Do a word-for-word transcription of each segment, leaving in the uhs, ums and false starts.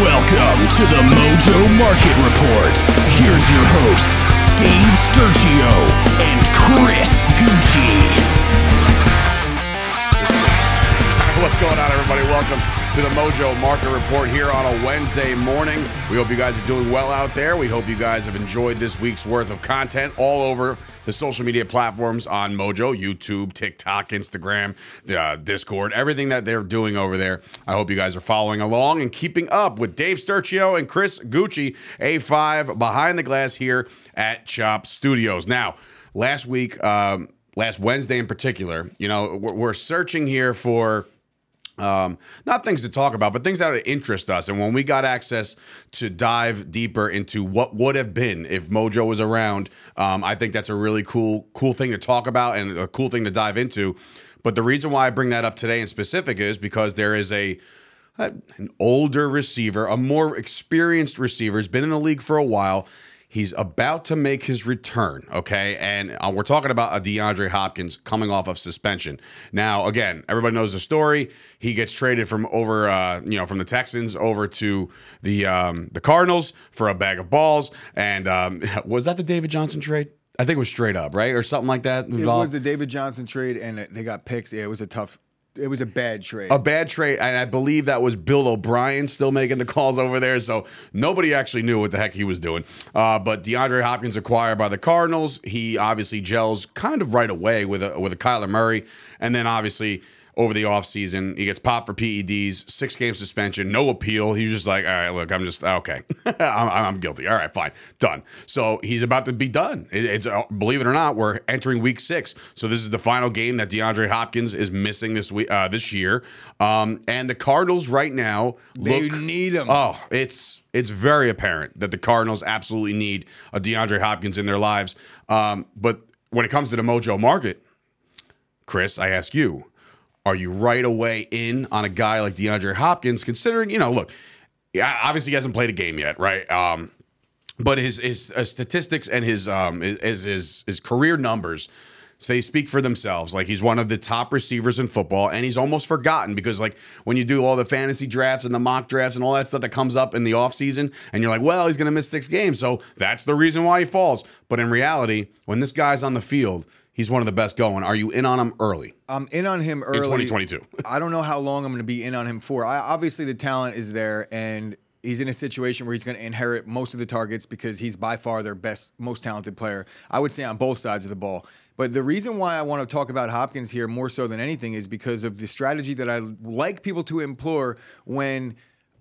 Welcome to the Mojo Market Report. Here's your hosts, Dave Sturchio and Chris Gueci. What's going on, everybody? Welcome to the Mojo Market Report here on a Wednesday morning. We hope you guys are doing well out there. We hope you guys have enjoyed this week's worth of content all over the social media platforms on Mojo, YouTube, TikTok, Instagram, uh, Discord, everything that they're doing over there. I hope you guys are following along and keeping up with Dave Sturchio and Chris Gueci, A five behind the glass here at Chop Studios. Now, last week, um, last Wednesday in particular, you know, we're, we're searching here for Um, not things to talk about, but things that interest us. And when we got access to dive deeper into what would have been if Mojo was around, um, I think that's a really cool, cool thing to talk about and a cool thing to dive into. But the reason why I bring that up today in specific is because there is a an older receiver, a more experienced receiver, has been in the league for a while. He's about to make his return, okay? And uh, we're talking about a DeAndre Hopkins coming off of suspension. Now, again, everybody knows the story. He gets traded from over, uh, you know, from the Texans over to the um, the Cardinals for a bag of balls. And um, was that the David Johnson trade? I think it was straight up, right, or something like that. It was the David Johnson trade, and they got picks. Yeah, it was a tough. It was a bad trade. A bad trade, and I believe that was Bill O'Brien still making the calls over there, so nobody actually knew what the heck he was doing. Uh, but DeAndre Hopkins acquired by the Cardinals. He obviously gels kind of right away with a, with a Kyler Murray, and then obviously over the offseason, he gets popped for P E Ds, six-game suspension, no appeal. He's just like, all right, look, I'm just, okay, I'm, I'm guilty. All right, fine, done. So he's about to be done. It's, believe it or not, we're entering week six. So this is the final game that DeAndre Hopkins is missing this week, uh, this year. Um, and the Cardinals right now look, they need him. Oh, it's it's very apparent that the Cardinals absolutely need a DeAndre Hopkins in their lives. Um, but when it comes to the Mojo Market, Chris, I ask you, are you right away in on a guy like DeAndre Hopkins, considering, you know, look, obviously he hasn't played a game yet, right? Um, but his his uh, statistics and his, um, his his his career numbers, so they speak for themselves. Like, he's one of the top receivers in football, and he's almost forgotten because, like, when you do all the fantasy drafts and the mock drafts and all that stuff that comes up in the offseason, and you're like, well, he's going to miss six games, so that's the reason why he falls. But in reality, when this guy's on the field, he's one of the best going. Are you in on him early? I'm in on him early. In twenty twenty-two. I don't know how long I'm going to be in on him for. I, obviously, the talent is there, and he's in a situation where he's going to inherit most of the targets because he's by far their best, most talented player, I would say, on both sides of the ball. But the reason why I want to talk about Hopkins here more so than anything is because of the strategy that I like people to employ when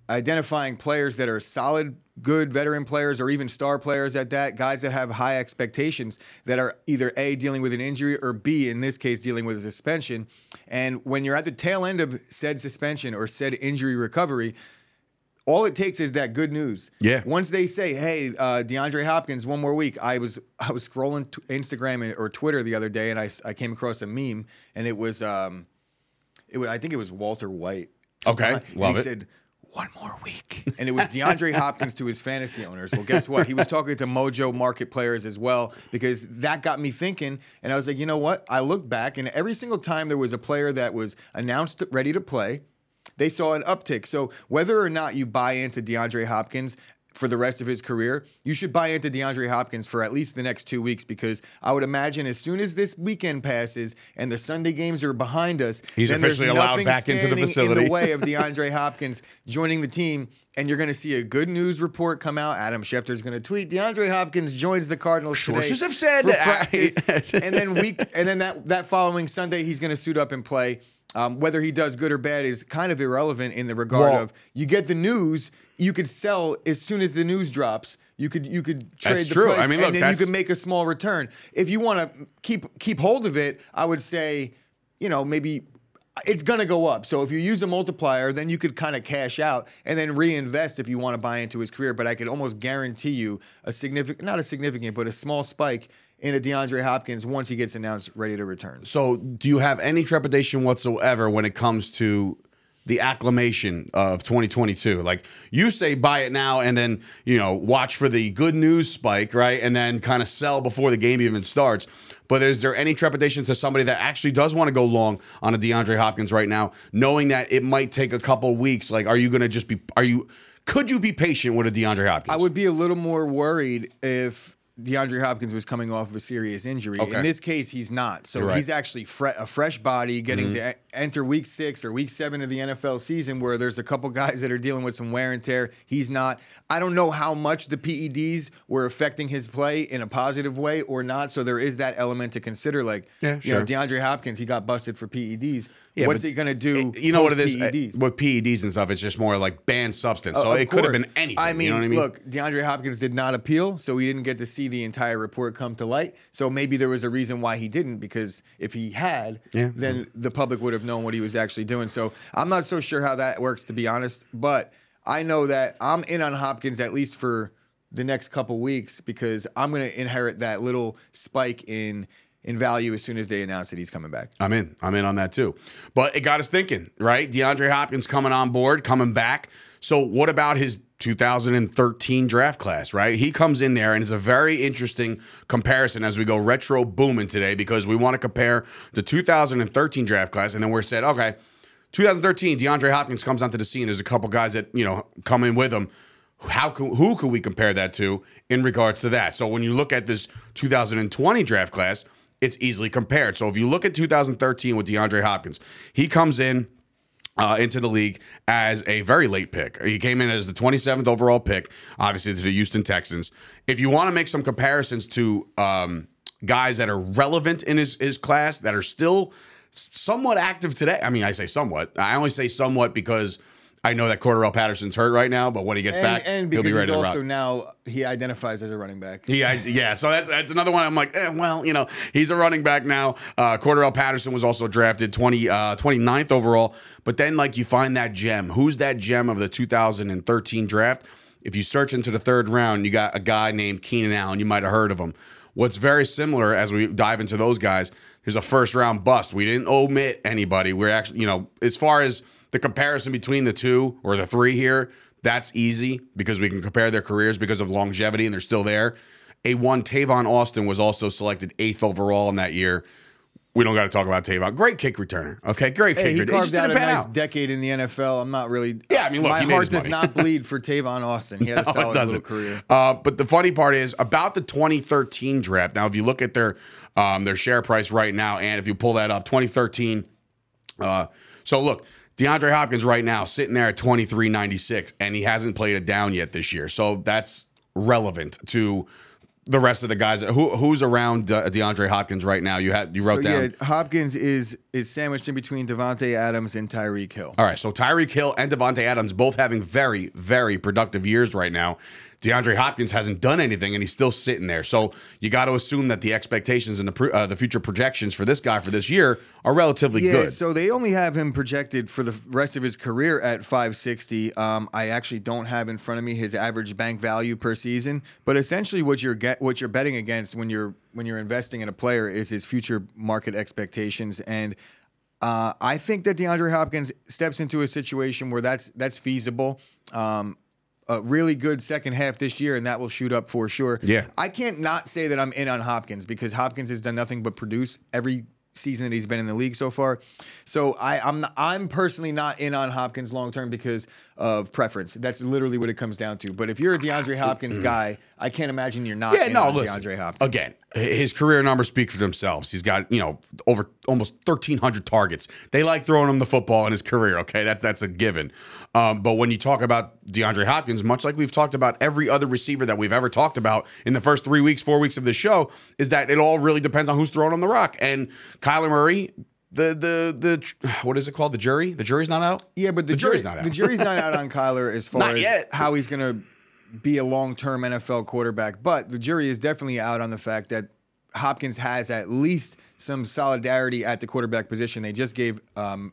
identifying players that are solid, good veteran players, or even star players at that, guys that have high expectations that are either A, dealing with an injury, or B, in this case, dealing with a suspension. And when you're at the tail end of said suspension or said injury recovery, all it takes is that good news. Yeah. Once they say, hey, uh, DeAndre Hopkins, one more week. I was I was scrolling t- Instagram or Twitter the other day, and I, I came across a meme, and it was, um, it was I think it was Walter White. Okay, and love he it. Said, one more week. And it was DeAndre Hopkins to his fantasy owners. Well, guess what? He was talking to Mojo Market players as well, because that got me thinking. And I was like, you know what? I looked back, and every single time there was a player that was announced ready to play, they saw an uptick. So whether or not you buy into DeAndre Hopkins for the rest of his career, you should buy into DeAndre Hopkins for at least the next two weeks, because I would imagine as soon as this weekend passes and the Sunday games are behind us, he's officially allowed back into the facility. In the way of DeAndre Hopkins joining the team, and you're going to see a good news report come out. Adam Schefter's going to tweet, DeAndre Hopkins joins the Cardinals today. Sources have said that. and then week, and then that that following Sunday, he's going to suit up and play. Um, whether he does good or bad is kind of irrelevant in the regard well, of you get the news, you could sell as soon as the news drops. You could you could trade that's the true. Place, I mean, look, and then that's... you could make a small return. If you want to keep keep hold of it, I would say, you know, maybe it's going to go up. So if you use a multiplier, then you could kind of cash out and then reinvest if you want to buy into his career. But I could almost guarantee you a significant, not a significant, but a small spike in a DeAndre Hopkins once he gets announced ready to return. So do you have any trepidation whatsoever when it comes to the acclamation of twenty twenty-two? Like, you say buy it now and then, you know, watch for the good news spike, right? And then kind of sell before the game even starts. But is there any trepidation to somebody that actually does want to go long on a DeAndre Hopkins right now, knowing that it might take a couple weeks? Like, are you going to just be, are you Could you be patient with a DeAndre Hopkins? I would be a little more worried if DeAndre Hopkins was coming off of a serious injury. Okay. In this case, he's not. So right. he's actually fre- a fresh body getting mm-hmm. to enter week six or week seven of the N F L season where there's a couple guys that are dealing with some wear and tear. He's not. I don't know how much the P E Ds were affecting his play in a positive way or not. So there is that element to consider. Like, yeah, sure. you know, DeAndre Hopkins, he got busted for P E Ds. Yeah, What's it going to do? It, you know what it is? P E Ds? With P E Ds and stuff, it's just more like banned substance. So uh, it course. could have been anything. I mean, you know what I mean? Look, DeAndre Hopkins did not appeal, so we didn't get to see the entire report come to light. So maybe there was a reason why he didn't, because if he had, yeah. then the public would have known what he was actually doing. So I'm not so sure how that works, to be honest. But I know that I'm in on Hopkins at least for the next couple weeks because I'm going to inherit that little spike in – in value as soon as they announce that he's coming back. I'm in. I'm in on that too. But it got us thinking, right? DeAndre Hopkins coming on board, coming back. So what about his two thousand thirteen draft class, right? He comes in there, and it's a very interesting comparison as we go retro booming today because we want to compare the two thousand thirteen draft class, and then we're said, okay, two thousand thirteen, DeAndre Hopkins comes onto the scene. There's a couple guys that, you know, come in with him. How could, who could we compare that to in regards to that? So when you look at this two thousand twenty draft class, it's easily compared. So if you look at two thousand thirteen with DeAndre Hopkins, he comes in uh, into the league as a very late pick. He came in as the twenty-seventh overall pick, obviously, to the Houston Texans. If you want to make some comparisons to um, guys that are relevant in his, his class that are still somewhat active today, I mean, I say somewhat. I only say somewhat because I know that Cordarrelle Patterson's hurt right now, but when he gets and, back, and he'll be ready to rock. And also now he identifies as a running back. Yeah, yeah. So that's that's another one. I'm like, eh, well, you know, he's a running back now. Uh, Cordarrelle Patterson was also drafted twenty, uh, twenty-ninth overall. But then, like, you find that gem. Who's that gem of the two thousand thirteen draft? If you search into the third round, you got a guy named Keenan Allen. You might have heard of him. What's very similar as we dive into those guys, there's a first-round bust. We didn't omit anybody. We're actually, you know, as far as the comparison between the two or the three here, that's easy because we can compare their careers because of longevity and they're still there. A one, Tavon Austin was also selected eighth overall in that year. We don't got to talk about Tavon. Great kick returner. Okay, great hey, kick he returner. He carved out a nice out. decade in the N F L. I'm not really. Yeah, I mean, look, my he made heart his money. does not bleed for Tavon Austin. He had no, a solid little career. Uh, but the funny part is about the twenty thirteen draft. Now, if you look at their um, their share price right now, and if you pull that up, twenty thirteen. Uh, so look. DeAndre Hopkins right now sitting there at twenty-three ninety-six, and he hasn't played a down yet this year. So that's relevant to the rest of the guys. Who Who's around uh, DeAndre Hopkins right now? You had you wrote so, down. Yeah, Hopkins is is sandwiched in between Davante Adams and Tyreek Hill. All right, so Tyreek Hill and Davante Adams both having very, very productive years right now. DeAndre Hopkins hasn't done anything, and he's still sitting there. So you got to assume that the expectations and the pro- uh, the future projections for this guy for this year are relatively yeah, good. Yeah, so they only have him projected for the rest of his career at five sixty. Um, I actually don't have in front of me his average bank value per season, but essentially what you're get, what you're betting against when you're when you're investing in a player is his future market expectations. And uh, I think that DeAndre Hopkins steps into a situation where that's that's feasible. Um, A really good second half this year, and that will shoot up for sure. Yeah, I can't not say that I'm in on Hopkins because Hopkins has done nothing but produce every season that he's been in the league so far. So I, I'm not, I'm personally not in on Hopkins long term because of preference. That's literally what it comes down to. But if you're a DeAndre Hopkins guy, I can't imagine you're not yeah, in no, on listen, DeAndre Hopkins. Again, his career numbers speak for themselves. He's got, you know, over almost thirteen hundred targets. They like throwing him the football in his career. Okay, that that's a given. Um, but when you talk about DeAndre Hopkins, much like we've talked about every other receiver that we've ever talked about in the first three weeks, four weeks of the show, is that it all really depends on who's throwing on the rock. And Kyler Murray, the the the what is it called? The jury? The jury's not out? Yeah, but the, the jury, jury's not out. The jury's not out on Kyler as far as how he's going to be a long-term N F L quarterback. But the jury is definitely out on the fact that Hopkins has at least some solidarity at the quarterback position. They just gave um,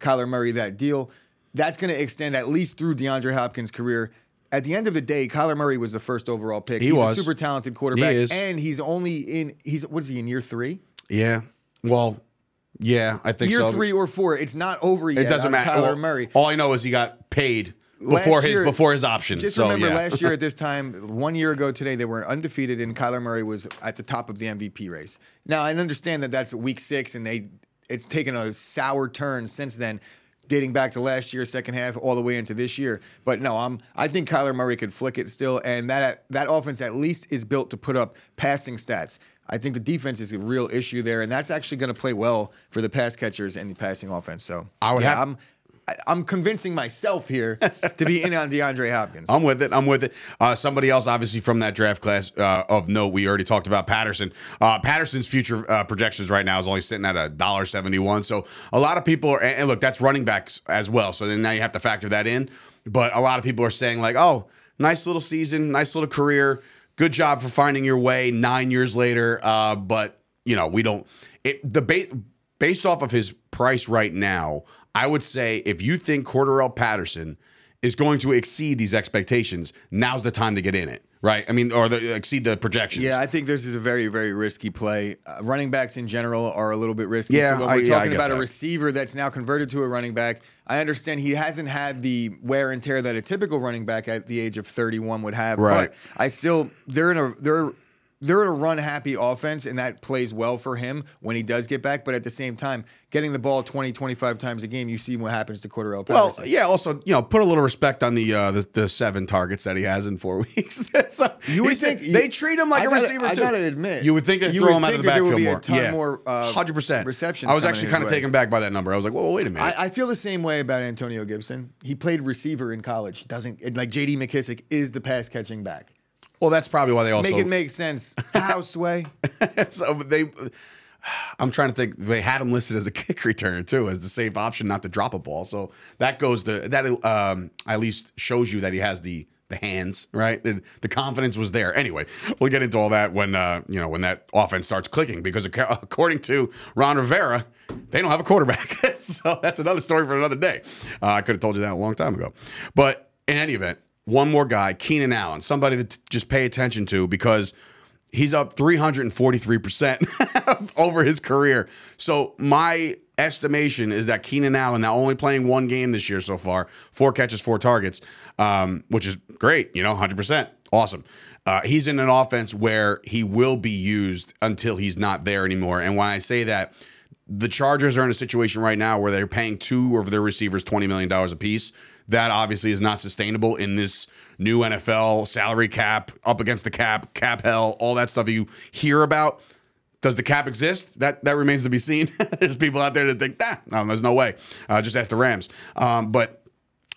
Kyler Murray that deal. That's going to extend at least through DeAndre Hopkins' career. At the end of the day, Kyler Murray was the first overall pick. He he's was. a super talented quarterback. He is. And he's only in, he's what is he, in year three? Yeah. Well, yeah, I think year so. Year three or four. It's not over yet. It doesn't matter. Kyler well, Murray. All I know is he got paid before year, his before his option. Just so, remember yeah. last year at this time, one year ago today, they were undefeated, and Kyler Murray was at the top of the M V P race. Now, I understand that that's week six, and they it's taken a sour turn since then. dating back to last year, second half, all the way into this year. But no, I'm, I think Kyler Murray could flick it still, and that that offense at least is built to put up passing stats. I think the defense is a real issue there, and that's actually going to play well for the pass catchers and the passing offense. So I would yeah, have- I'm I'm convincing myself here to be in on DeAndre Hopkins. I'm with it. I'm with it. Uh, somebody else, obviously, from that draft class uh, of note, we already talked about Patterson. Uh, Patterson's future uh, projections right now is only sitting at one dollar and seventy-one cents. So a lot of people are, and look, that's running backs as well. So then now you have to factor that in. But a lot of people are saying like, oh, nice little season, nice little career. Good job for finding your way nine years later. Uh, but, you know, we don't it, – the ba- based off of his price right now, I would say if you think Cordarrelle Patterson is going to exceed these expectations, now's the time to get in it, right? I mean, or the, exceed the projections. Yeah, I think this is a very, very risky play. Uh, running backs in general are a little bit risky. Yeah, so when we're I, talking yeah, I get about that. A receiver that's now converted to a running back, I understand he hasn't had the wear and tear that a typical running back at the age of thirty-one would have. Right. But I still, they're in a, they're. They're in a run-happy offense, and that plays well for him when he does get back. But at the same time, getting the ball twenty, twenty-five times a game, you see what happens to Cordarrelle Patterson. Well, yeah, also, you know, put a little respect on the uh, the, the seven targets that he has in four weeks. so you would think, think you, they treat him like I a gotta, receiver, I too. I got to admit. You would think they'd throw him out of the backfield more. Yeah. more uh, one hundred percent. Receptions. I was actually kind of taken back by that number. I was like, well, wait a minute. I, I feel the same way about Antonio Gibson. He played receiver in college. He doesn't like J D McKissick is the pass-catching back. Well, that's probably why they also make it make sense. How Sway? so they, I'm trying to think. They had him listed as a kick returner too, as the safe option, not to drop a ball. So that goes to that. Um, at least shows you that he has the the hands, right? The, the confidence was there. Anyway, we'll get into all that when uh, you know when that offense starts clicking, because according to Ron Rivera, they don't have a quarterback. so that's another story for another day. Uh, I could have told you that a long time ago, but in any event. One more guy, Keenan Allen, somebody to t- just pay attention to because he's up three hundred forty-three percent over his career. So my estimation is that Keenan Allen, now only playing one game this year so far, four catches, four targets, um, which is great, you know, one hundred percent. Awesome. Uh, he's in an offense where he will be used until he's not there anymore. And when I say that, the Chargers are in a situation right now where they're paying two of their receivers twenty million dollars apiece. That obviously is not sustainable in this new N F L salary cap, up against the cap, cap hell, all that stuff you hear about. Does the cap exist? That that remains to be seen. There's people out there that think, nah, no, there's no way. Uh, just ask the Rams. Um, but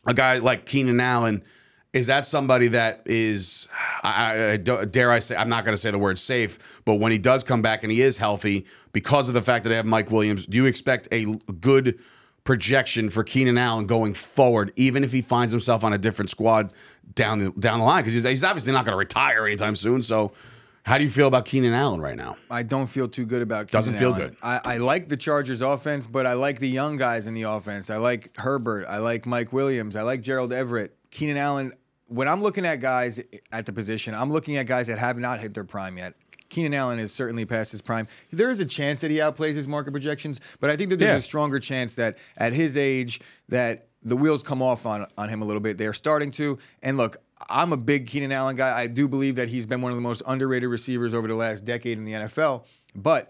a guy like Keenan Allen, is that somebody that is, I, I, dare I say, I'm not going to say the word safe, but when he does come back and he is healthy, because of the fact that they have Mike Williams, do you expect a good projection for Keenan Allen going forward, even if he finds himself on a different squad down the down the line, because he's, he's obviously not going to retire anytime soon. So, how do you feel about Keenan Allen right now? I don't feel too good about Keenan Doesn't feel Allen. Good. I, I like the Chargers offense, but I like the young guys in the offense. I like Herbert. I like Mike Williams. I like Gerald Everett. Keenan Allen. When I'm looking at guys at the position, I'm looking at guys that have not hit their prime yet. Keenan Allen is certainly past his prime. There is a chance that he outplays his market projections, but I think that there's yeah. a stronger chance that at his age that the wheels come off on, on him a little bit. They are starting to. And look, I'm a big Keenan Allen guy. I do believe that he's been one of the most underrated receivers over the last decade in the N F L, but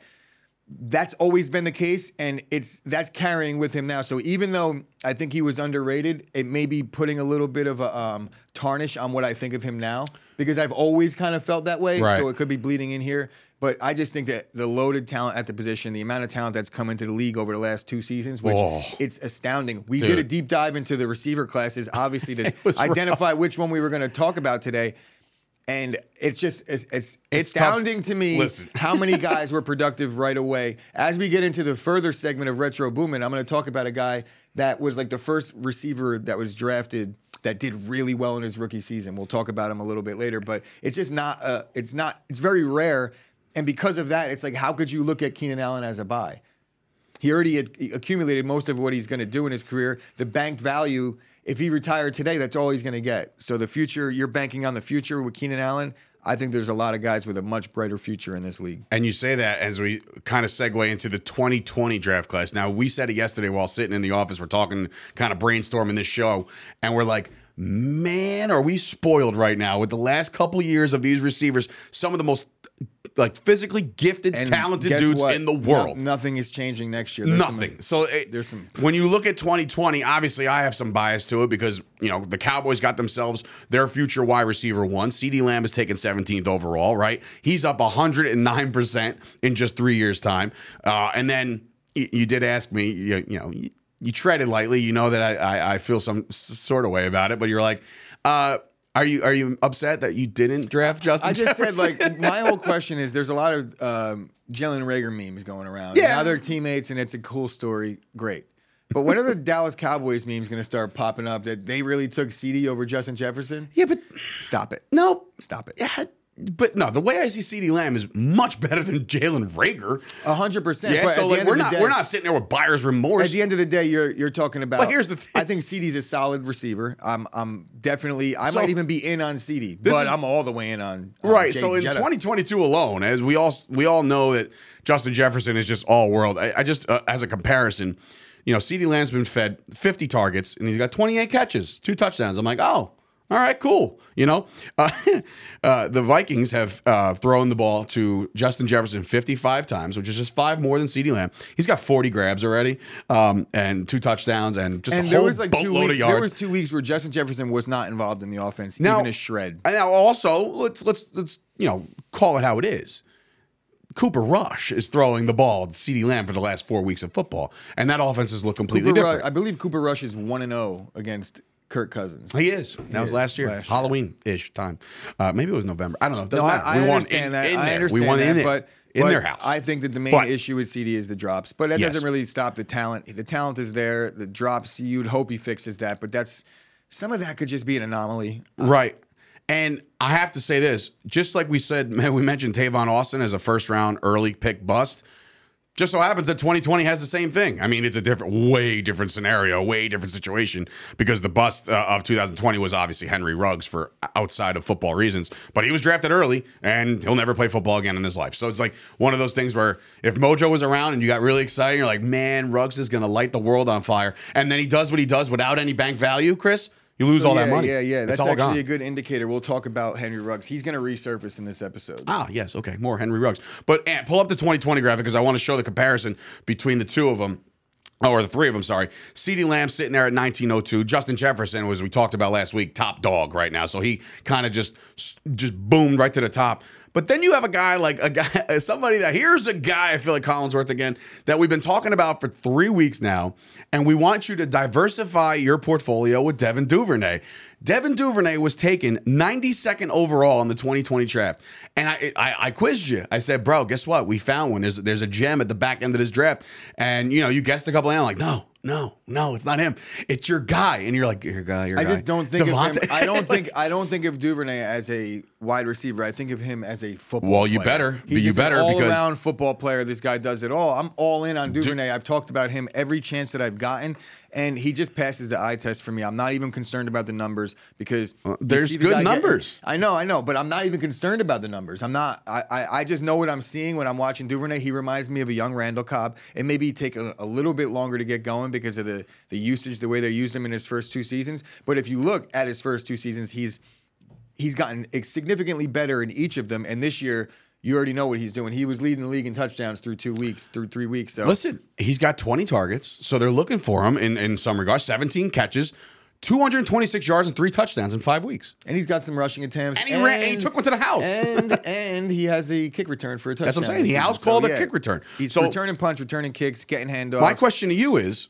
that's always been the case, and it's that's carrying with him now. So even though I think he was underrated, it may be putting a little bit of a um, tarnish on what I think of him now, because I've always kind of felt that way, right. So it could be bleeding in here. But I just think that the loaded talent at the position, the amount of talent that's come into the league over the last two seasons, which Whoa. It's astounding. We Dude. Did a deep dive into the receiver classes, obviously, to identify rough. Which one we were going to talk about today. And it's just it's, it's, it's astounding tough. To me Listen. How many guys were productive right away. As we get into the further segment of Retro Boomin', I'm going to talk about a guy that was like the first receiver that was drafted that did really well in his rookie season. We'll talk about him a little bit later, but it's just not, uh, it's not, it's very rare. And because of that, it's like, how could you look at Keenan Allen as a buy? He already had accumulated most of what he's going to do in his career. The banked value, if he retired today, that's all he's going to get. So the future, you're banking on the future with Keenan Allen. I think there's a lot of guys with a much brighter future in this league. And you say that as we kind of segue into the twenty twenty draft class. Now, we said it yesterday while sitting in the office. We're talking, kind of brainstorming this show. And we're like, man, are we spoiled right now with the last couple of years of these receivers? Some of the most like physically gifted, and talented dudes what? in the world. No, nothing is changing next year. There's nothing. Some, so it, there's some. When you look at twenty twenty, obviously I have some bias to it because you know the Cowboys got themselves their future wide receiver one. CeeDee Lamb is taken seventeenth overall, right? He's up one hundred nine percent in just three years' time. Uh, and then you, you did ask me, you, you know, you, you treaded lightly. You know that I, I I feel some sort of way about it, but you're like. Uh, Are you are you upset that you didn't draft Justin Jefferson? I just Jefferson? said, like, my whole question is there's a lot of um, Jalen Reagor memes going around. Yeah. Now they're teammates, and it's a cool story. Great. But when are the Dallas Cowboys memes going to start popping up that they really took CeeDee over Justin Jefferson? Yeah, but... Stop it. No. Stop it. Yeah, but, no, the way I see CeeDee Lamb is much better than Jalen Reagor. one hundred percent. Yeah, so, like, we're not day, we're not sitting there with buyer's remorse. At the end of the day, you're you're talking about... But here's the thing. I think CeeDee's a solid receiver. I'm I'm definitely... I so, might even be in on CeeDee, but is, I'm all the way in on... on right, Jay so in Jetta. twenty twenty-two alone, as we all we all know that Justin Jefferson is just all world. I, I just, uh, as a comparison, you know, CeeDee Lamb's been fed fifty targets, and he's got twenty-eight catches, two touchdowns. I'm like, oh... All right, cool. You know, uh, uh, the Vikings have uh, thrown the ball to Justin Jefferson fifty-five times, which is just five more than CeeDee Lamb. He's got forty grabs already um, and two touchdowns and just and a whole like boatload of yards. There was two weeks where Justin Jefferson was not involved in the offense, now, even a shred. And now also, let's let's let's you know call it how it is. Cooper Rush is throwing the ball to CeeDee Lamb for the last four weeks of football, and that offense has looked completely Cooper different. Rush, I believe Cooper Rush is one and zero against. Kirk Cousins. He is. That he was is. last year. Last Halloween-ish year. time. Uh, maybe it was November. I don't know. It doesn't no, matter. I, I we understand in, that. In I understand we want that, in but, in but their house. I think that the main but, issue with C D is the drops, but that yes. doesn't really stop the talent. The talent is there. The drops, you'd hope he fixes that, but that's some of that could just be an anomaly. Right. And I have to say this, just like we said, man, we mentioned Tavon Austin as a first-round early pick bust. Just so happens that twenty twenty has the same thing. I mean, it's a different, way different scenario, way different situation because the bust uh, of two thousand twenty was obviously Henry Ruggs for outside of football reasons, but he was drafted early and he'll never play football again in his life. So it's like one of those things where if Mojo was around and you got really excited, you're like, man, Ruggs is going to light the world on fire. And then he does what he does without any bank value, Chris. You lose so, all yeah, that money. Yeah, yeah. That's actually gone. a good indicator. We'll talk about Henry Ruggs. He's going to resurface in this episode. Ah, yes. Okay. More Henry Ruggs. But and pull up the twenty twenty graphic because I want to show the comparison between the two of them, or the three of them, sorry. CeeDee Lamb sitting there at nineteen oh two. Justin Jefferson was, we talked about last week, top dog right now. So he kind of just, just boomed right to the top. But then you have a guy like a guy, somebody that here's a guy, I feel like Collinsworth again, that we've been talking about for three weeks now. And we want you to diversify your portfolio with Devin Duvernay. Devin Duvernay was taken ninety-second overall in the twenty twenty draft. And I, I I quizzed you. I said, bro, guess what? We found one. There's, there's a gem at the back end of this draft. And, you know, you guessed a couple of them. I'm like, no. No, no, it's not him. It's your guy, and you're like your guy. Your I guy. just don't think Davante. of him. I don't think I don't think of Duvernay as a wide receiver. I think of him as a football. Well, you player. better, He's you better an all because all-around football player. This guy does it all. I'm all in on Duvernay. Du- I've talked about him every chance that I've gotten, and he just passes the eye test for me. I'm not even concerned about the numbers because uh, there's good the numbers. Get, I know, I know, but I'm not even concerned about the numbers. I'm not. I, I I just know what I'm seeing when I'm watching Duvernay. He reminds me of a young Randall Cobb, and maybe take a, a little bit longer to get going. Because of the the usage, the way they used him in his first two seasons. But if you look at his first two seasons, he's he's gotten significantly better in each of them. And this year, you already know what he's doing. He was leading the league in touchdowns through two weeks, through three weeks. So listen, he's got twenty targets, so they're looking for him in, in some regards. seventeen catches, two hundred twenty-six yards, and three touchdowns in five weeks. And he's got some rushing attempts. And he, and, ran, and he took one to the house. And and he has a kick return for a touchdown. That's what I'm saying. He house called so, yeah. a kick return. He's so, returning punts, returning kicks, getting handoffs. My question to you is,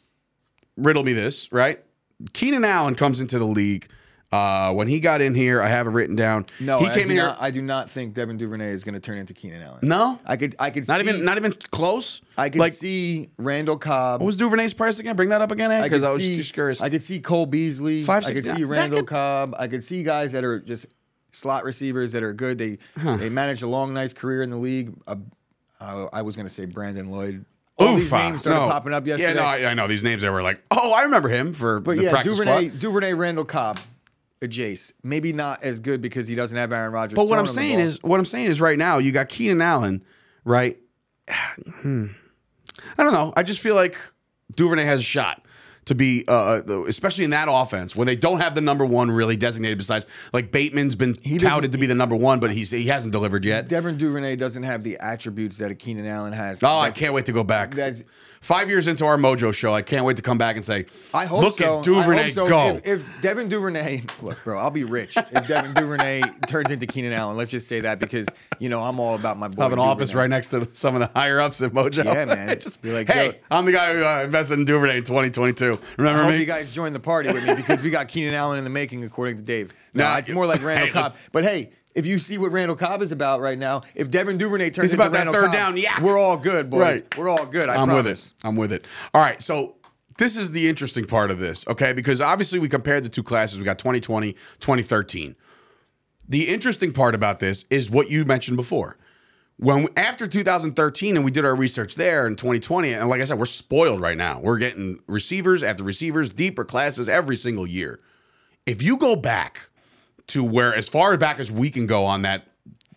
riddle me this, right? Keenan Allen comes into the league. Uh, when he got in here, I have it written down. No, he came I, do in not, here. I do not think Devin Duvernay is going to turn into Keenan Allen. No, I could, I could not see, even, not even close. I could like, see Randall Cobb. What was Duvernay's price again? Bring that up again, because I, I was see, just curious. I could see Cole Beasley. Five, six, I could see Randall could, Cobb. I could see guys that are just slot receivers that are good. They huh. they managed a long, nice career in the league. Uh, uh, I was going to say Brandon Lloyd. All Oof, these names started no. popping up yesterday. Yeah, no, I, I know. These names that were like, oh, I remember him for but the yeah, practice Duvernay, squad. Duvernay, Randall Cobb, Jace. Maybe not as good because he doesn't have Aaron Rodgers. But what I'm saying is, what I'm saying is right now, you got Keenan Allen, right? hmm. I don't know. I just feel like Duvernay has a shot. to be, uh, especially in that offense, where they don't have the number one really designated besides, like, Bateman's been touted to be the number one, but he's he hasn't delivered yet. Devin Duvernay doesn't have the attributes that a Keenan Allen has. Oh, that's, I can't wait to go back. That's, Five years into our Mojo show, I can't wait to come back and say, I hope look so. at Duvernay I hope so. go. If, if Devin Duvernay, look, bro, I'll be rich. If Devin Duvernay turns into Keenan Allen, let's just say that because, you know, I'm all about my boy. I have an Duvernay. office right next to some of the higher-ups at Mojo. Yeah, man. just be like, hey, I'm the guy who uh, invested in Duvernay in twenty twenty-two. Remember I hope me? you guys join the party with me because we got Keenan Allen in the making, according to Dave. No, nah, it's more like Randall hey, Cobb. But, hey. If you see what Randall Cobb is about right now, if Devin Duvernay turns into Randall Cobb, down, yeah. we're all good, boys. Right. We're all good. I I'm promise. with it. I'm with it. All right, so this is the interesting part of this, okay? Because obviously we compared the two classes. We got twenty twenty, twenty thirteen. The interesting part about this is what you mentioned before. When after two thousand thirteen, and we did our research there in twenty twenty, and like I said, we're spoiled right now. We're getting receivers after receivers, deeper classes every single year. If you go back to where, as far back as we can go on that,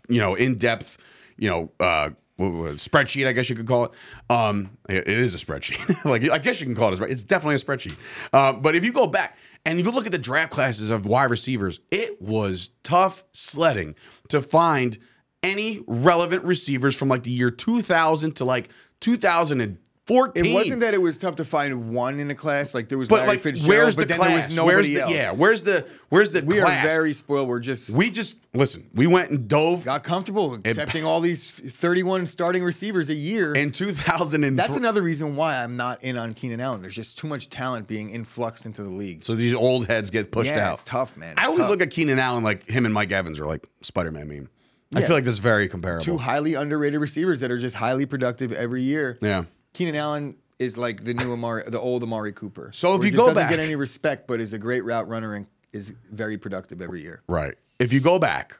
you know, in-depth, you know, uh, spreadsheet, I guess you could call it. Um, it, it is a spreadsheet. Like, I guess you can call it a spreadsheet. It's definitely a spreadsheet. Uh, but if you go back and you look at the draft classes of wide receivers, it was tough sledding to find any relevant receivers from, like, the year two thousand to, like, two thousand two. fourteen. It wasn't that it was tough to find one in a class. Like, there was but Larry like, Fitzgerald, where's but the then class? There was nobody where's the, else. Yeah, where's the where's the we class? We are very spoiled. We're just... We just... Listen, we went and dove. Got comfortable accepting it, all these thirty-one starting receivers a year. In two thousand three. That's another reason why I'm not in on Keenan Allen. There's just too much talent being influxed into the league. So these old heads get pushed yeah, out. Yeah, it's tough, man. It's I always tough. look at Keenan Allen like him and Mike Evans are like Spider-Man meme. Yeah. I feel like that's very comparable. Two highly underrated receivers that are just highly productive every year. Yeah. Keenan Allen is like the new Amari, the old Amari Cooper. So if you go back, doesn't get any respect, but is a great route runner and is very productive every year. Right. If you go back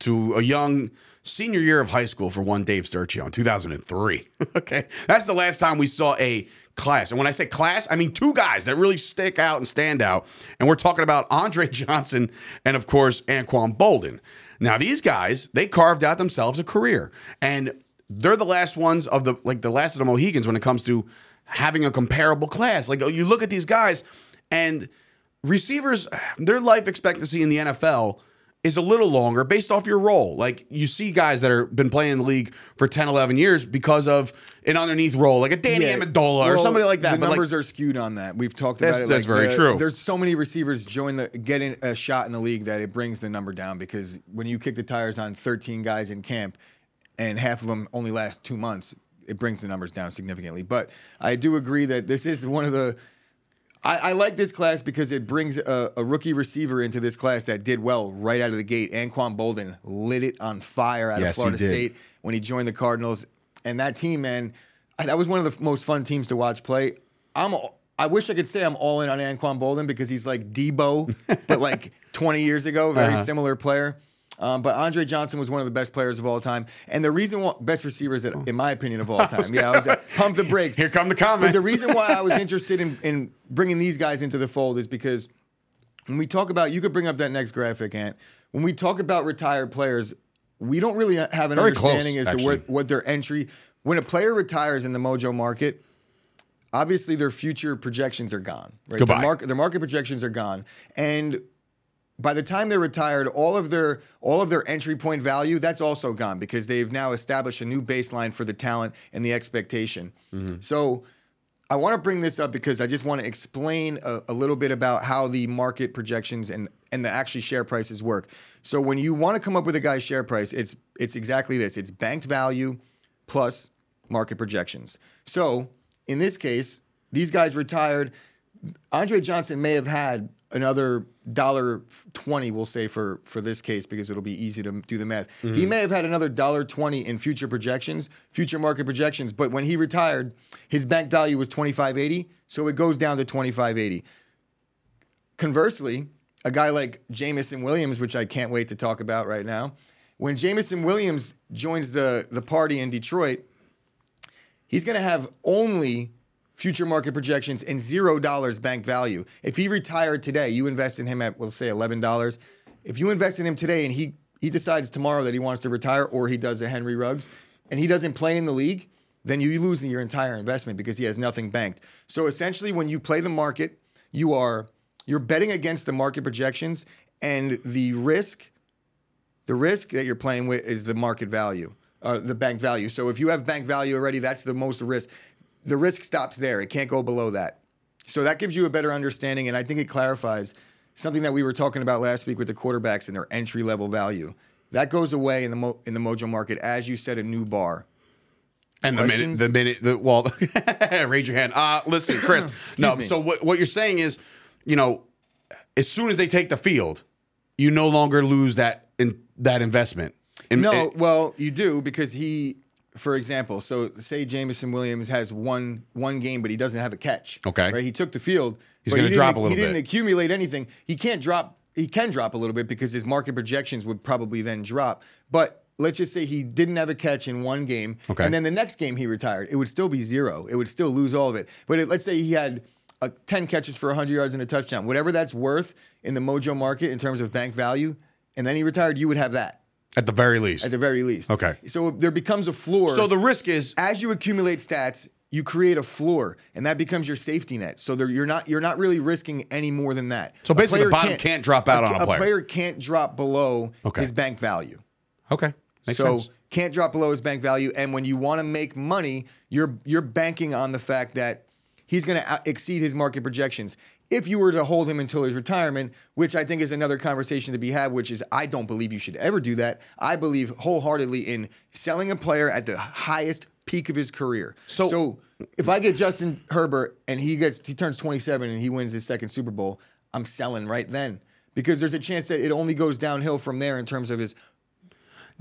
to a young senior year of high school for one Dave Sturchio in two thousand three, okay, that's the last time we saw a class. And when I say class, I mean two guys that really stick out and stand out. And we're talking about Andre Johnson and, of course, Anquan Boldin. Now these guys, they carved out themselves a career, and they're the last ones of the, like the last of the Mohicans when it comes to having a comparable class. Like you look at these guys and receivers, their life expectancy in the N F L is a little longer based off your role. Like you see guys that are been playing in the league for ten, eleven years because of an underneath role, like a Danny yeah, Amendola well, or somebody like that. The but numbers like, are skewed on that. We've talked about that's, it. That's like very the, true. There's so many receivers join the getting a shot in the league that it brings the number down because when you kick the tires on thirteen guys in camp, and half of them only last two months, it brings the numbers down significantly. But I do agree that this is one of the – I like this class because it brings a, a rookie receiver into this class that did well right out of the gate. Anquan Boldin lit it on fire out yes, of Florida State when he joined the Cardinals. And that team, man, that was one of the most fun teams to watch play. I'm – I wish I could say I'm all in on Anquan Boldin because he's like Debo, but like twenty years ago, very uh-huh. similar player. Um, but Andre Johnson was one of the best players of all time. And the reason why, best receivers, at, in my opinion, of all time. Yeah, I was at, pump the brakes. Here come the comments. But the reason why I was interested in, in bringing these guys into the fold is because when we talk about, you could bring up that next graphic, Ant. When we talk about retired players, we don't really have an Very understanding close, as actually. to what, what their entry. When a player retires in the Mojo market, obviously their future projections are gone. Right? Goodbye. Their, market, their market projections are gone. And by the time they're retired, all of their all of their entry point value, that's also gone because they've now established a new baseline for the talent and the expectation. Mm-hmm. So I want to bring this up because I just want to explain a, a little bit about how the market projections and, and the actually share prices work. So when you want to come up with a guy's share price, it's it's exactly this. It's banked value plus market projections. So in this case, these guys retired. Andre Johnson may have had another one dollar twenty, we'll say, for, for this case, because it'll be easy to do the math. Mm-hmm. He may have had another one dollar twenty in future projections, future market projections, but when he retired, his bank value was twenty-five eighty, so it goes down to twenty-five eighty. Conversely, a guy like Jameson Williams, which I can't wait to talk about right now, when Jameson Williams joins the, the party in Detroit, he's going to have only future market projections, and zero dollars bank value. If he retired today, you invest in him at, we'll say, eleven dollars. If you invest in him today and he, he decides tomorrow that he wants to retire or he does a Henry Ruggs and he doesn't play in the league, then you're losing your entire investment because he has nothing banked. So essentially, when you play the market, you are you're betting against the market projections, and the risk, the risk that you're playing with is the market value, uh, the bank value. So if you have bank value already, that's the most risk. The risk stops there; it can't go below that. So that gives you a better understanding, and I think it clarifies something that we were talking about last week with the quarterbacks and their entry level value. That goes away in the mo- in the Mojo market as you set a new bar. And Questions? the minute, the minute, the, well, raise your hand. Uh, listen, Chris. no, me. so what, what you're saying is, you know, as soon as they take the field, you no longer lose that in, that investment. In, no, it, well, you do because he, for example, so say Jameson Williams has one one game, but he doesn't have a catch. Okay, right? He took the field. He's going to he drop a little bit. He didn't bit. accumulate anything. He can't drop. He can drop a little bit because his market projections would probably then drop, but. Let's just say he didn't have a catch in one game, okay. and then the next game he retired. It would still be zero. It would still lose all of it. But it, let's say he had uh, ten catches for one hundred yards and a touchdown. Whatever that's worth in the Mojo market in terms of bank value, and then he retired, you would have that. At the very least. At the very least. Okay. So there becomes a floor. So the risk is... As you accumulate stats, you create a floor, and that becomes your safety net. So there, you're not you're not really risking any more than that. So basically the bottom can't, can't drop out a, on a player. A player can't drop below okay. his bank value. Okay. Makes so sense. Can't drop below his bank value, and when you want to make money, you're you're banking on the fact that he's going to exceed his market projections. If you were to hold him until his retirement, which I think is another conversation to be had, which is I don't believe you should ever do that. I believe wholeheartedly in selling a player at the highest peak of his career. So, so if I get Justin Herbert and he gets he turns twenty-seven and he wins his second Super Bowl, I'm selling right then because there's a chance that it only goes downhill from there in terms of his.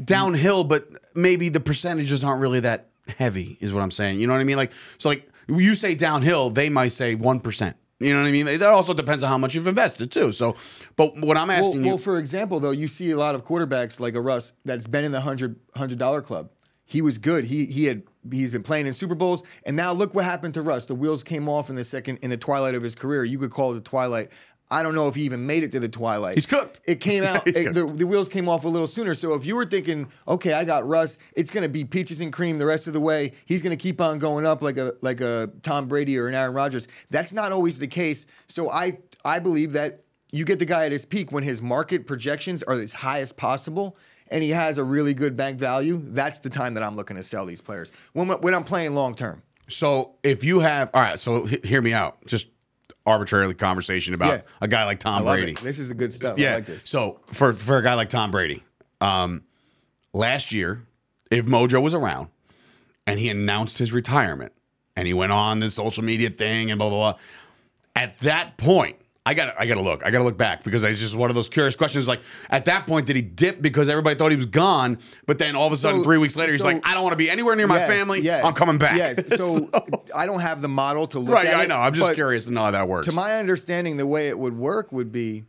Downhill, but maybe the percentages aren't really that heavy, is what I'm saying. You know what I mean? Like, so like you say downhill, they might say one percent. You know what I mean? That also depends on how much you've invested too. So, but what I'm asking well, you, well, for example, though, you see a lot of quarterbacks like a Russ that's been in the hundred hundred dollar club. He was good. He he had he's been playing in Super Bowls, and now look what happened to Russ. The wheels came off in the second in the twilight of his career. You could call it the twilight. I don't know if he even made it to the twilight. He's cooked. It came out. it, the, the wheels came off a little sooner. So if you were thinking, okay, I got Russ, it's going to be peaches and cream the rest of the way. He's going to keep on going up like a like a Tom Brady or an Aaron Rodgers. That's not always the case. So I I believe that you get the guy at his peak when his market projections are as high as possible, and he has a really good bank value. That's the time that I'm looking to sell these players when when I'm playing long term. So if you have all right, so h- hear me out. Just. Arbitrarily conversation about yeah. a guy like Tom Brady. It. This is the good stuff. Yeah. I like this. So for, for a guy like Tom Brady, um, last year, if Mojo was around and he announced his retirement and he went on this social media thing and blah, blah, blah. At that point, I got I got to look. I got to look back because it's just one of those curious questions. Like, at that point, did he dip because everybody thought he was gone? But then all of a sudden, so, three weeks later, so, he's like, I don't want to be anywhere near my yes, family. Yes, I'm coming back. Yes. So, so I don't have the model to look right, at. Right, I know. It, I'm just curious to know how that works. To my understanding, the way it would work would be,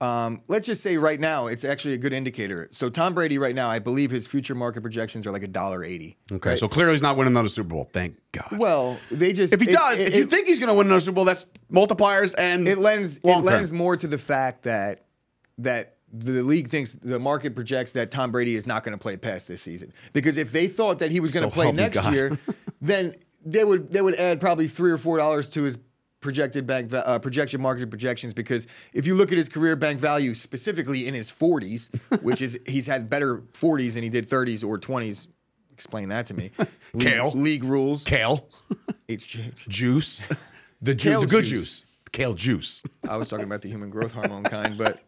um, let's just say right now, it's actually a good indicator. So Tom Brady right now, I believe his future market projections are like one dollar and eighty cents. Okay, right? So clearly he's not winning another Super Bowl. Thank God. Well, they just... If he it, does, it, if it, you think he's going to win another Super Bowl, that's... Multipliers and it lends long it lends term. More to the fact that that the league thinks the market projects that Tom Brady is not going to play past this season because if they thought that he was going to so play next God. year, then they would they would add probably three or four dollars to his projected bank uh, projection market projections because if you look at his career bank value specifically in his forties, which is he's had better forties than he did thirties or twenties. Explain that to me. League, Kale league rules. Kale. H G H. Juice. The, ju- the good juice. juice. Kale juice. I was talking about the human growth hormone kind, but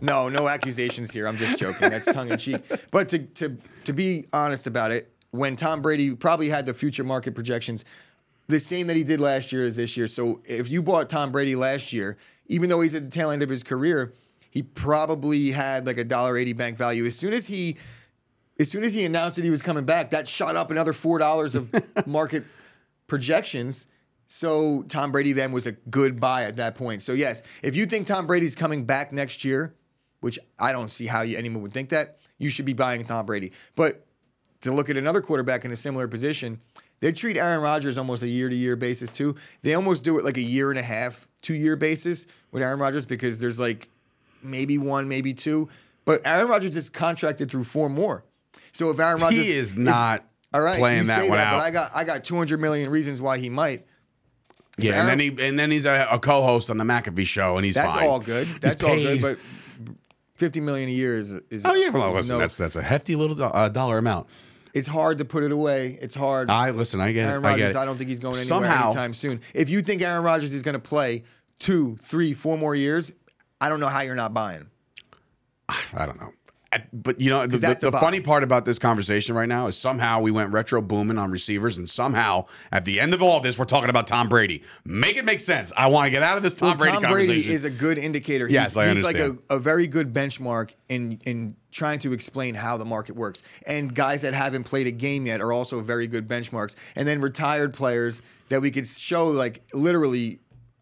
no, no accusations here. I'm just joking. That's tongue-in-cheek. But to, to, to be honest about it, when Tom Brady probably had the future market projections, the same that he did last year as this year. So if you bought Tom Brady last year, even though he's at the tail end of his career, he probably had like a one dollar and eighty cents bank value. As soon as he as soon as he announced that he was coming back, that shot up another four dollars of market projections. So Tom Brady then was a good buy at that point. So yes, if you think Tom Brady's coming back next year, which I don't see how you, anyone would think that, you should be buying Tom Brady. But to look at another quarterback in a similar position, they treat Aaron Rodgers almost a year-to-year basis too. They almost do it like a year and a half, two-year basis with Aaron Rodgers because there's like maybe one, maybe two. But Aaron Rodgers is contracted through four more. So if Aaron Rodgers... He is not... If, All right, playing you that say one that, out. But I got I got two hundred million reasons why he might. Yeah, Aaron, and then he and then he's a, a co-host on the McAfee show, and he's that's fine. That's all good. That's all good. But fifty million a year is is oh yeah, well, listen, no, that's that's a hefty little do- uh, dollar amount. It's hard to put it away. It's hard. I listen. I get Aaron it. Rodgers, I, get it. I don't think he's going anywhere Somehow, anytime soon. If you think Aaron Rodgers is going to play two, three, four more years, I don't know how you're not buying. I don't know. But, you know, the, the funny part about this conversation right now is somehow we went retro booming on receivers, and somehow at the end of all this, we're talking about Tom Brady. Make it make sense. I want to get out of this Tom well, Brady Tom conversation. Tom Brady is a good indicator. Yes, he's, I he's understand. He's like a, a very good benchmark in, in trying to explain how the market works. And guys that haven't played a game yet are also very good benchmarks. And then retired players that we could show, like, literally,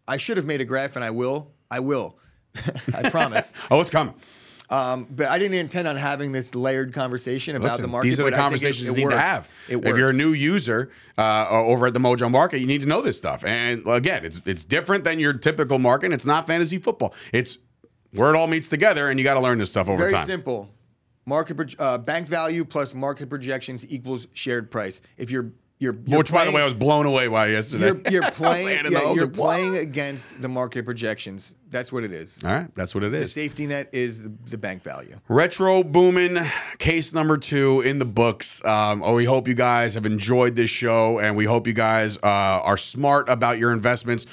I should have made a graph, and I will. I will. I promise. Oh, it's coming. Um, but I didn't intend on having this layered conversation about Listen, the market. These are the conversations it, it you need works. to have. If you're a new user uh, over at the Mojo Market, you need to know this stuff. And again, it's it's different than your typical market. It's not fantasy football. It's where it all meets together, and you got to learn this stuff over Very time. Very simple. Market uh, bank value plus market projections equals shared price. If you're You're, you're Which, playing, by the way, I was blown away by yesterday. You're, you're playing, yeah, you're playing against the market projections. That's what it is. All right, that's what it is. The safety net is the, the bank value. Retro booming case number two in the books. Um, oh, we hope you guys have enjoyed this show, and we hope you guys uh, are smart about your investments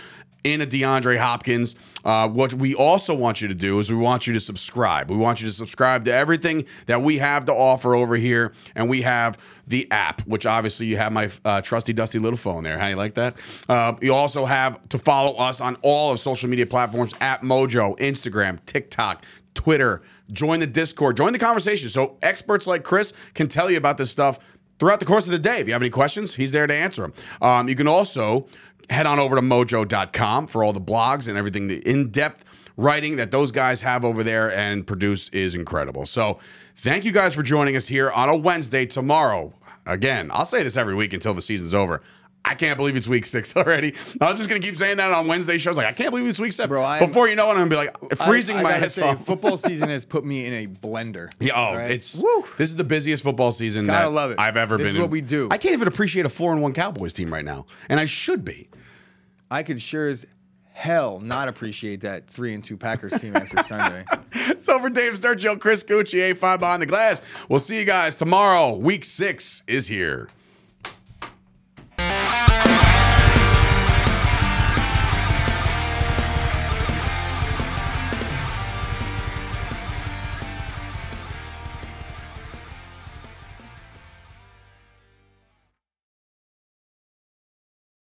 in a DeAndre Hopkins. Uh, what we also want you to do is we want you to subscribe. We want you to subscribe to everything that we have to offer over here. And we have the app, which obviously you have my uh, trusty, dusty little phone there. How you like that? Uh, you also have to follow us on all of social media platforms at Mojo, Instagram, TikTok, Twitter. Join the Discord. Join the conversation so experts like Chris can tell you about this stuff throughout the course of the day. If you have any questions, he's there to answer them. Um, you can also head on over to mojo dot com for all the blogs and everything. The in-depth writing that those guys have over there and produce is incredible. So thank you guys for joining us here on a Wednesday. Tomorrow, again, I'll say this every week until the season's over. I can't believe it's week six already. I'm just going to keep saying that on Wednesday shows. Like, I can't believe it's week seven. Bro, I'm, Before you know it, I'm going to be like freezing I, I my head off. Football season has put me in a blender. Yeah, oh, right? it's Woo. This is the busiest football season Gotta that love it. I've ever this been in. This is what we do. I can't even appreciate a four and one Cowboys team right now, and I should be. I could sure as hell not appreciate that three and two Packers team after Sunday. So for Dave Sturchio, Chris Gueci, A five Behind the Glass, we'll see you guys tomorrow. Week six is here.